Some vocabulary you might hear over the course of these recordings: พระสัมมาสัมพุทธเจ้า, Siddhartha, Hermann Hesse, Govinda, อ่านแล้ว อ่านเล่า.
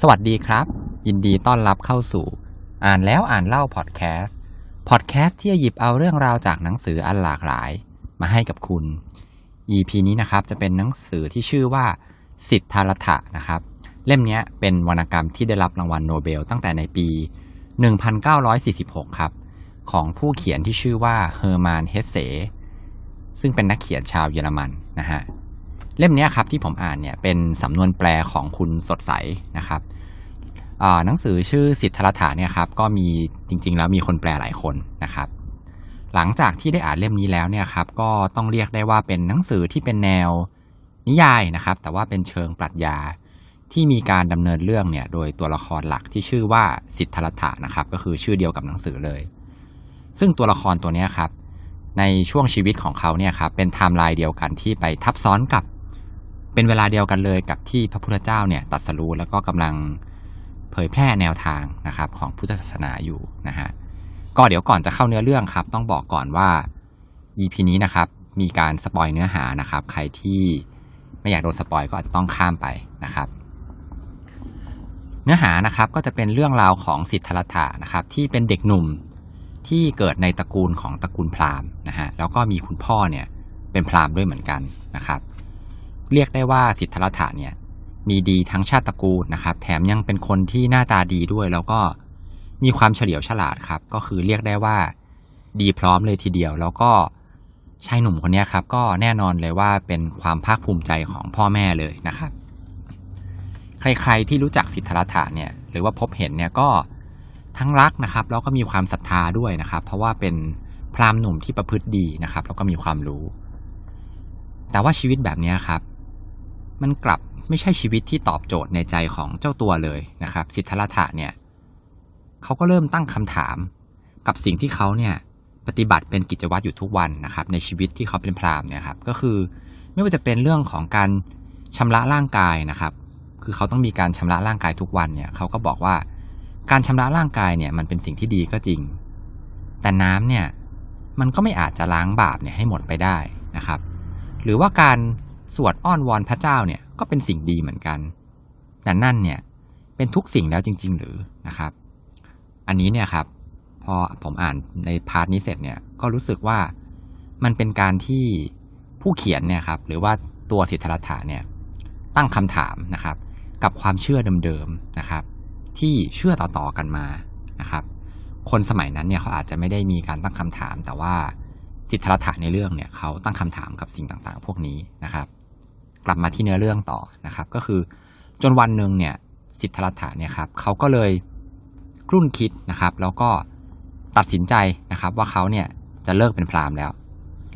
สวัสดีครับยินดีต้อนรับเข้าสู่อ่านแล้วอ่านเล่าพอดแคสต์ที่จะหยิบเอาเรื่องราวจากหนังสืออันหลากหลายมาให้กับคุณ EP นี้นะครับจะเป็นหนังสือที่ชื่อว่าสิทธารัตถะนะครับเล่มนี้เป็นวรรณกรรมที่ได้รับรางวัลโนเบลตั้งแต่ในปี1946ครับของผู้เขียนที่ชื่อว่าเฮอร์มานเฮสเซซึ่งเป็นนักเขียนชาวเยอรมันนะฮะเล่มนี้ครับที่ผมอ่านเนี่ยเป็นสำนวนแปลของคุณสดใสนะครับหนังสือชื่อสิทธารัตถะเนี่ยครับก็มีจริงๆแล้วมีคนแปลหลายคนนะครับหลังจากที่ได้อ่านเล่มนี้แล้วเนี่ยครับก็ต้องเรียกได้ว่าเป็นหนังสือที่เป็นแนวนิยายนะครับแต่ว่าเป็นเชิงปรัชญาที่มีการดำเนินเรื่องเนี่ยโดยตัวละครหลักที่ชื่อว่าสิทธารัตถะนะครับก็คือชื่อเดียวกับหนังสือเลยซึ่งตัวละครตัวนี้ครับในช่วงชีวิตของเขาเนี่ยครับเป็นไทม์ไลน์เดียวกันที่ไปทับซ้อนกับเป็นเวลาเดียวกันเลยกับที่พระพุทธเจ้าเนี่ยตรัสรู้แล้วก็กำลังเผยแพร่แนวทางนะครับของพุทธศาสนาอยู่นะฮะก็เดี๋ยวก่อนจะเข้าเนื้อเรื่องครับต้องบอกก่อนว่า EP นี้นะครับมีการสปอยเนื้อหานะครับใครที่ไม่อยากโดนสปอยก็ต้องข้ามไปนะครับเนื้อหานะครับก็จะเป็นเรื่องราวของสิทธารัตถะนะครับที่เป็นเด็กหนุ่มที่เกิดในตระกูลของตระกูลพราหมณ์นะฮะแล้วก็มีคุณพ่อเนี่ยเป็นพราหมณ์ด้วยเหมือนกันนะครับเรียกได้ว่าสิทธารัตถะเนี่ยมีดีทั้งชาติตระกูลนะครับแถมยังเป็นคนที่หน้าตาดีด้วยแล้วก็มีความเฉลียวฉลาดครับก็คือเรียกได้ว่าดีพร้อมเลยทีเดียวแล้วก็ชายหนุ่มคนนี้ครับก็แน่นอนเลยว่าเป็นความภาคภูมิใจของพ่อแม่เลยนะครับใครๆที่รู้จักสิทธารัตถะเนี่ยหรือว่าพบเห็นเนี่ยก็ทั้งรักนะครับแล้วก็มีความศรัทธาด้วยนะครับเพราะว่าเป็นพราหมณ์หนุ่มที่ประพฤติดีนะครับแล้วก็มีความรู้แต่ว่าชีวิตแบบนี้ครับมันกลับไม่ใช่ชีวิตที่ตอบโจทย์ในใจของเจ้าตัวเลยนะครับสิทธารัตถะเนี่ยเขาก็เริ่มตั้งคำถามกับสิ่งที่เขาเนี่ยปฏิบัติเป็นกิจวัตรอยู่ทุกวันนะครับในชีวิตที่เขาเป็นพราหมณ์เนี่ยครับก็คือไม่ว่าจะเป็นเรื่องของการชำระร่างกายนะครับคือเขาต้องมีการชำระร่างกายทุกวันเนี่ยเขาก็บอกว่าการชำระร่างกายเนี่ยมันเป็นสิ่งที่ดีก็จริงแต่น้ำเนี่ยมันก็ไม่อาจจะล้างบาปเนี่ยให้หมดไปได้นะครับหรือว่าการสวดอ้อนวอนพระเจ้าเนี่ยก็เป็นสิ่งดีเหมือนกันแต่นั่นเนี่ยเป็นทุกสิ่งแล้วจริงๆหรือนะครับอันนี้เนี่ยครับพอผมอ่านในพาร์ทนี้เสร็จเนี่ยก็รู้สึกว่ามันเป็นการที่ผู้เขียนเนี่ยครับหรือว่าตัวสิทธารัตถะเนี่ยตั้งคำถามนะครับกับความเชื่อเดิมๆนะครับที่เชื่อต่อๆกันมานะครับคนสมัยนั้นเนี่ยเขาอาจจะไม่ได้มีการตั้งคำถามแต่ว่าสิทธารัตถะในเรื่องเนี่ยเขาตั้งคำถามกับสิ่งต่างๆพวกนี้นะครับกลับมาที่เนื้อเรื่องต่อนะครับก็คือจนวันหนึ่งเนี่ยสิทธารัตถะเนี่ยครับเขาก็เลยครุ่นคิดนะครับแล้วก็ตัดสินใจนะครับว่าเขาเนี่ยจะเลิกเป็นพราหมณ์แ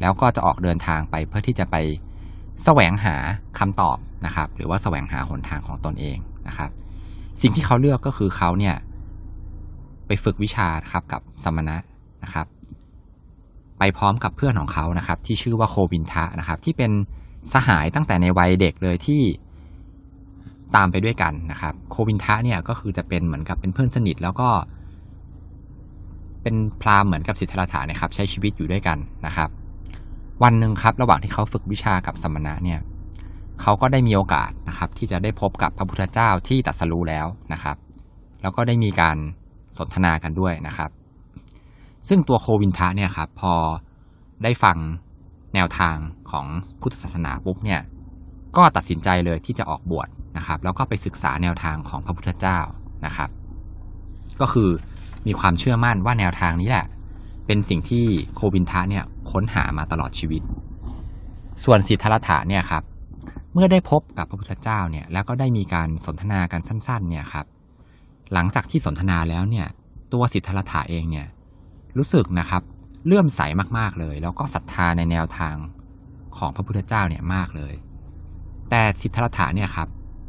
ล้วก็จะออกเดินทางไปเพื่อที่จะไปแสวงหาคำตอบนะครับหรือว่าแสวงหาหนทางของตนเองนะครับสิ่งที่เขาเลือกก็คือเขาเนี่ยไปฝึกวิชาครับกับสมณะนะครับไปพร้อมกับเพื่อนของเขานะครับที่ชื่อว่าโควินทะนะครับที่เป็นสหายตั้งแต่ในวัยเด็กเลยที่ตามไปด้วยกันนะครับโควินทะเนี่ยก็คือจะเป็นเหมือนกับเป็นเพื่อนสนิทแล้วก็เป็นพราหมณ์เหมือนกับสิทธารัตถะนะครับใช้ชีวิตอยู่ด้วยกันนะครับวันหนึ่งครับระหว่างที่เขาฝึกวิชากับสมณะเนี่ยเขาก็ได้มีโอกาสนะครับที่จะได้พบกับพระพุทธเจ้าที่ตรัสรู้แล้วนะครับแล้วก็ได้มีการสนทนากันด้วยนะครับซึ่งตัวโควินทะเนี่ยครับพอได้ฟังแนวทางของพุทธศาสนาปุ๊บเนี่ยก็ตัดสินใจเลยที่จะออกบวชนะครับแล้วก็ไปศึกษาแนวทางของพระพุทธเจ้านะครับก็คือมีความเชื่อมั่นว่าแนวทางนี้แหละเป็นสิ่งที่โควินทะเนี่ยค้นหามาตลอดชีวิตส่วนสิทธารัตถะเนี่ยครับเมื่อได้พบกับพระพุทธเจ้าเนี่ยแล้วก็ได้มีการสนทนากันสั้นๆเนี่ยครับหลังจากที่สนทนาแล้วเนี่ยตัวสิทธารัตถะเองเนี่ยรู้สึกนะครับเลื่อมใสมากๆเลยแล้วก็ศรัทธาในแนวทางของพระพุทธเจ้าเนี่ยมากเลยแต่สิทธารัตถะเนี่ยครับ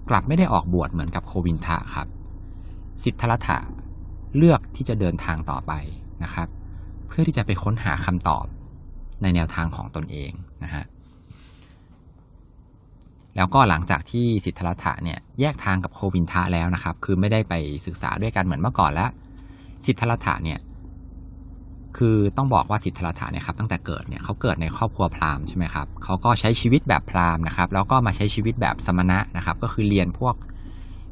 กลับไม่ได้ออกบวชเหมือนกับโควินทะครับสิทธารัตถะเลือกที่จะเดินทางต่อไปนะครับเพื่อที่จะไปค้นหาคำตอบในแนวทางของตนเองนะฮะแล้วก็หลังจากที่สิทธารัตถะเนี่ยแยกทางกับโควินทะแล้วนะครับคือไม่ได้ไปศึกษาด้วยกันเหมือนเมื่อก่อนแล้วสิทธารัตถะเนี่ยคือต้องบอกว่าสิทธารัตถะเนี่ยครับตั้งแต่เกิดเนี่ยเขาเกิดในครอบครัวพราหมณ์ใช่ไหมครับเขาก็ใช้ชีวิตแบบพราหมณ์นะครับแล้วก็มาใช้ชีวิตแบบสมณะนะครับก็คือเรียนพวก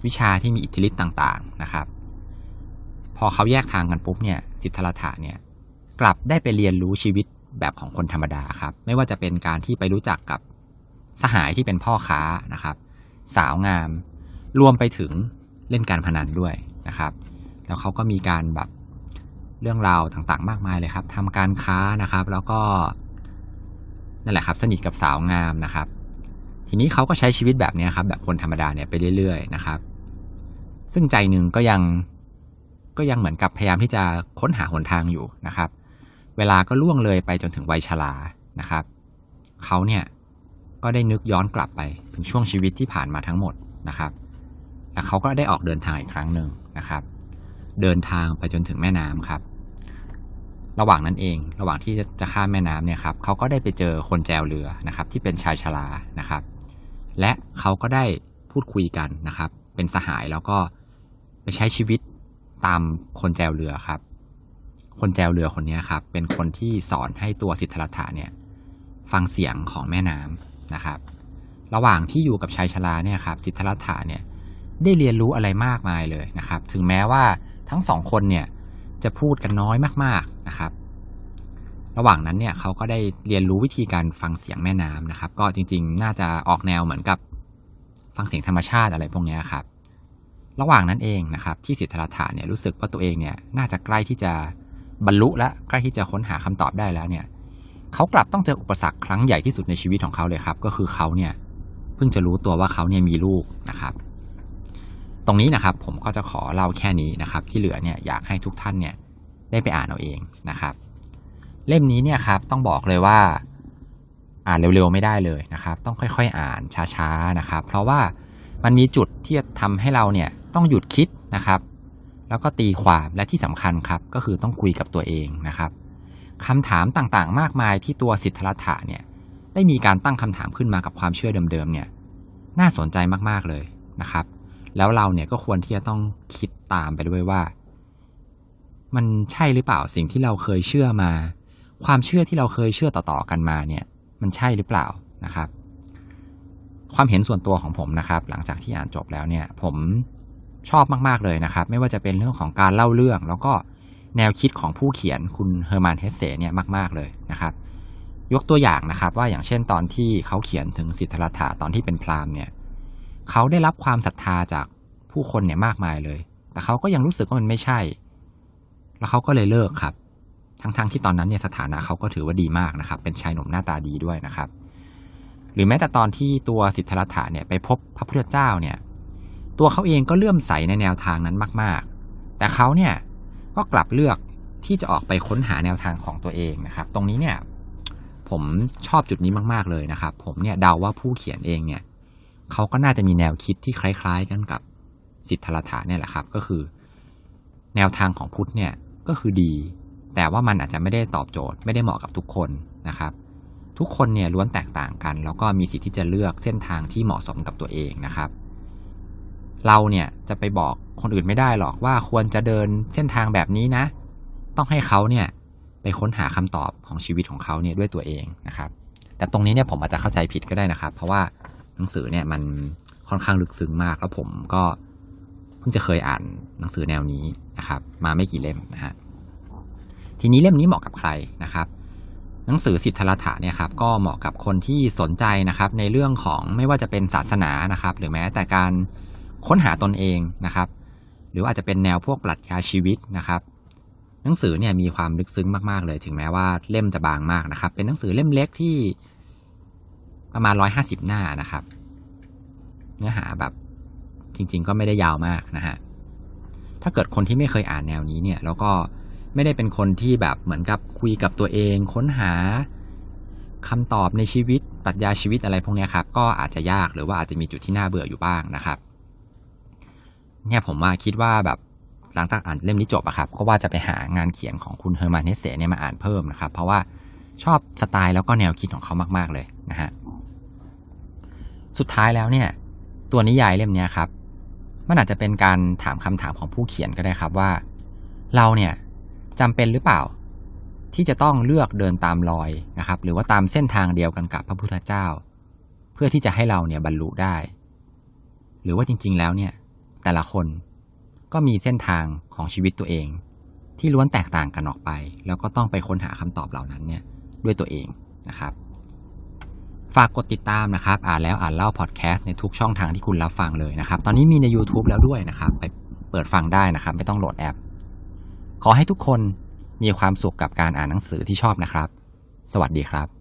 วิชาที่มีอิทธิฤทธิ์ต่างๆนะครับพอเขาแยกทางกันปุ๊บเนี่ยสิทธัตถะเนี่ยกลับได้ไปเรียนรู้ชีวิตแบบของคนธรรมดาครับไม่ว่าจะเป็นการที่ไปรู้จักกับสหายที่เป็นพ่อค้านะครับสาวงามรวมไปถึงเล่นการพนันด้วยนะครับแล้วเขาก็มีการแบบเรื่องราวต่างๆมากมายเลยครับทำการค้านะครับแล้วก็นั่นแหละครับสนิทกับสาวงามนะครับทีนี้เขาก็ใช้ชีวิตแบบนี้ครับแบบคนธรรมดาเนี่ยไปเรื่อยๆนะครับซึ่งใจหนึ่งก็ยังเหมือนกับพยายามที่จะค้นหาหนทางอยู่นะครับเวลาก็ล่วงเลยไปจนถึงวัยชรานะครับเขาเนี่ยก็ได้นึกย้อนกลับไปถึงช่วงชีวิตที่ผ่านมาทั้งหมดนะครับแล้วเขาก็ได้ออกเดินทางอีกครั้งหนึ่งนะครับเดินทางไปจนถึงแม่น้ำครับระหว่างนั้นเองระหว่างที่จะข้ามแม่น้ำเนี่ยครับเขาก็ได้ไปเจอคนแจวเรือนะครับที่เป็นชายชรานะครับและเขาก็ได้พูดคุยกันนะครับเป็นสหายแล้วก็ไปใช้ชีวิตตามคนแจวเรือครับคนแจวเรือคนนี้ครับเป็นคนที่สอนให้ตัวสิทธัตถะเนี่ยฟังเสียงของแม่น้ำนะครับระหว่างที่อยู่กับชายชราเนี่ยครับสิทธัตถะเนี่ยได้เรียนรู้อะไรมากมายเลยนะครับถึงแม้ว่าทั้งสองคนเนี่ยจะพูดกันน้อยมากๆนะครับระหว่างนั้นเนี่ยเขาก็ได้เรียนรู้วิธีการฟังเสียงแม่น้ำนะครับก็จริงๆน่าจะออกแนวเหมือนกับฟังเสียงธรรมชาติอะไรพวกนี้ครับระหว่างนั้นเองนะครับที่สิทธัตถะเนี่ยรู้สึกว่าตัวเองเนี่ยน่าจะใกล้ที่จะบรรลุและใกล้ที่จะค้นหาคำตอบได้แล้วเนี่ยเขากลับต้องเจออุปสรรคครั้งใหญ่ที่สุดในชีวิตของเขาเลยครับก็คือเขาเนี่ยเพิ่งจะรู้ตัวว่าเขาเนี่ยมีลูกนะครับตรงนี้นะครับผมก็จะขอเล่าแค่นี้นะครับที่เหลือเนี่ยอยากให้ทุกท่านเนี่ยได้ไปอ่านเอาเองนะครับเล่มนี้เนี่ยครับต้องบอกเลยว่าอ่านเร็วๆไม่ได้เลยนะครับต้องค่อยๆอ่านช้าๆนะครับเพราะว่ามันมีจุดที่จะทำให้เราเนี่ยต้องหยุดคิดนะครับแล้วก็ตีความและที่สำคัญครับก็คือต้องคุยกับตัวเองนะครับคำถามต่างๆมากมายที่ตัวสิทธัตถะเนี่ยได้มีการตั้งคำถามขึ้นมากับความเชื่อเดิมๆเนี่ยน่าสนใจมากๆเลยนะครับแล้วเราเนี่ยก็ควรที่จะต้องคิดตามไปด้วยว่ามันใช่หรือเปล่าสิ่งที่เราเคยเชื่อมาความเชื่อที่เราเคยเชื่อต่อๆกันมาเนี่ยมันใช่หรือเปล่านะครับความเห็นส่วนตัวของผมนะครับหลังจากที่อ่านจบแล้วเนี่ยผมชอบมากๆเลยนะครับไม่ว่าจะเป็นเรื่องของการเล่าเรื่องแล้วก็แนวคิดของผู้เขียนคุณเฮอร์แมนเฮสเซเนี่ยมากๆเลยนะครับยกตัวอย่างนะครับว่าอย่างเช่นตอนที่เขาเขียนถึงสิทธัตถะตอนที่เป็นพราหมณ์เนี่ยเขาได้รับความศรัทธาจากผู้คนเนี่ยมากมายเลยแต่เขาก็ยังรู้สึกว่ามันไม่ใช่แล้วเขาก็เลยเลิกครับทั้งที่ตอนนั้นเนี่ยสถานะเขาก็ถือว่าดีมากนะครับเป็นชายหนุ่มหน้าตาดีด้วยนะครับหรือแม้แต่ตอนที่ตัวสิทธัตถะเนี่ยไปพบพระพุทธเจ้าเนี่ยตัวเขาเองก็เลื่อมใสในแนวทางนั้นมากๆแต่เขาเนี่ยก็กลับเลือกที่จะออกไปค้นหาแนวทางของตัวเองนะครับตรงนี้เนี่ยผมชอบจุดนี้มากๆเลยนะครับผมเนี่ยเดาว่าผู้เขียนเองเนี่ยเขาก็น่าจะมีแนวคิดที่คล้ายๆกันกับสิทธัตถะเนี่ยแหละครับก็คือแนวทางของพุทธเนี่ยก็คือดีแต่ว่ามันอาจจะไม่ได้ตอบโจทย์ไม่ได้เหมาะกับทุกคนนะครับทุกคนเนี่ยล้วนแตกต่างกันแล้วก็มีสิทธิ์ที่จะเลือกเส้นทางที่เหมาะสมกับตัวเองนะครับเราเนี่ยจะไปบอกคนอื่นไม่ได้หรอกว่าควรจะเดินเส้นทางแบบนี้นะต้องให้เขาเนี่ยไปค้นหาคำตอบของชีวิตของเขาเนี่ยด้วยตัวเองนะครับแต่ตรงนี้เนี่ยผมอาจจะเข้าใจผิดก็ได้นะครับเพราะว่าหนังสือเนี่ยมันค่อนข้างลึกซึ้งมากแล้วผมก็เพิ่งจะเคยอ่านหนังสือแนวนี้นะครับมาไม่กี่เล่มนะฮะทีนี้เล่มนี้เหมาะกับใครนะครับหนังสือสิทธัตถะเนี่ยครับก็เหมาะกับคนที่สนใจนะครับในเรื่องของไม่ว่าจะเป็นศาสนานะครับหรือแม้แต่การค้นหาตนเองนะครับหรืออาจจะเป็นแนวพวกปรัชญาชีวิตนะครับหนังสือเนี่ยมีความลึกซึ้งมากๆเลยถึงแม้ว่าเล่มจะบางมากนะครับเป็นหนังสือเล่มเล็กที่ประมาณ150หน้านะครับเนื้อหาแบบจริงๆก็ไม่ได้ยาวมากนะฮะถ้าเกิดคนที่ไม่เคยอ่านแนวนี้เนี่ยแล้วก็ไม่ได้เป็นคนที่แบบเหมือนกับคุยกับตัวเองค้นหาคำตอบในชีวิตปรัชญาชีวิตอะไรพวกนี้ครับก็อาจจะยากหรือว่าอาจจะมีจุดที่น่าเบื่ออยู่บ้างนะครับเนี่ยผมว่าคิดว่าแบบหลังจากอ่านเล่มนี้จบอะครับก็ว่าจะไปหางานเขียนของคุณเฮอร์แมนเฮสเซเนี่ยมาอ่านเพิ่มนะครับเพราะว่าชอบสไตล์แล้วก็แนวคิดของเขามากๆเลยนะฮะสุดท้ายแล้วเนี่ยตัวนิยายเล่มนี้ครับมันอาจจะเป็นการถามคำถามของผู้เขียนก็ได้ครับว่าเราเนี่ยจำเป็นหรือเปล่าที่จะต้องเลือกเดินตามรอยนะครับหรือว่าตามเส้นทางเดียวกันกับพระพุทธเจ้าเพื่อที่จะให้เราเนี่ยบรรลุได้หรือว่าจริงๆแล้วเนี่ย แต่ละคนก็มีเส้นทางของชีวิตตัวเองที่ล้วนแตกต่างกันออกไปแล้วก็ต้องไปค้นหาคำตอบเหล่านั้นเนี่ยด้วยตัวเองนะครับฝากกดติดตามนะครับอ่านแล้วอ่านเล่าพอดแคสต์ในทุกช่องทางที่คุณรับฟังเลยนะครับตอนนี้มีใน YouTube แล้วด้วยนะครับไปเปิดฟังได้นะครับไม่ต้องโหลดแอปขอให้ทุกคนมีความสุขกับการอ่านหนังสือที่ชอบนะครับสวัสดีครับ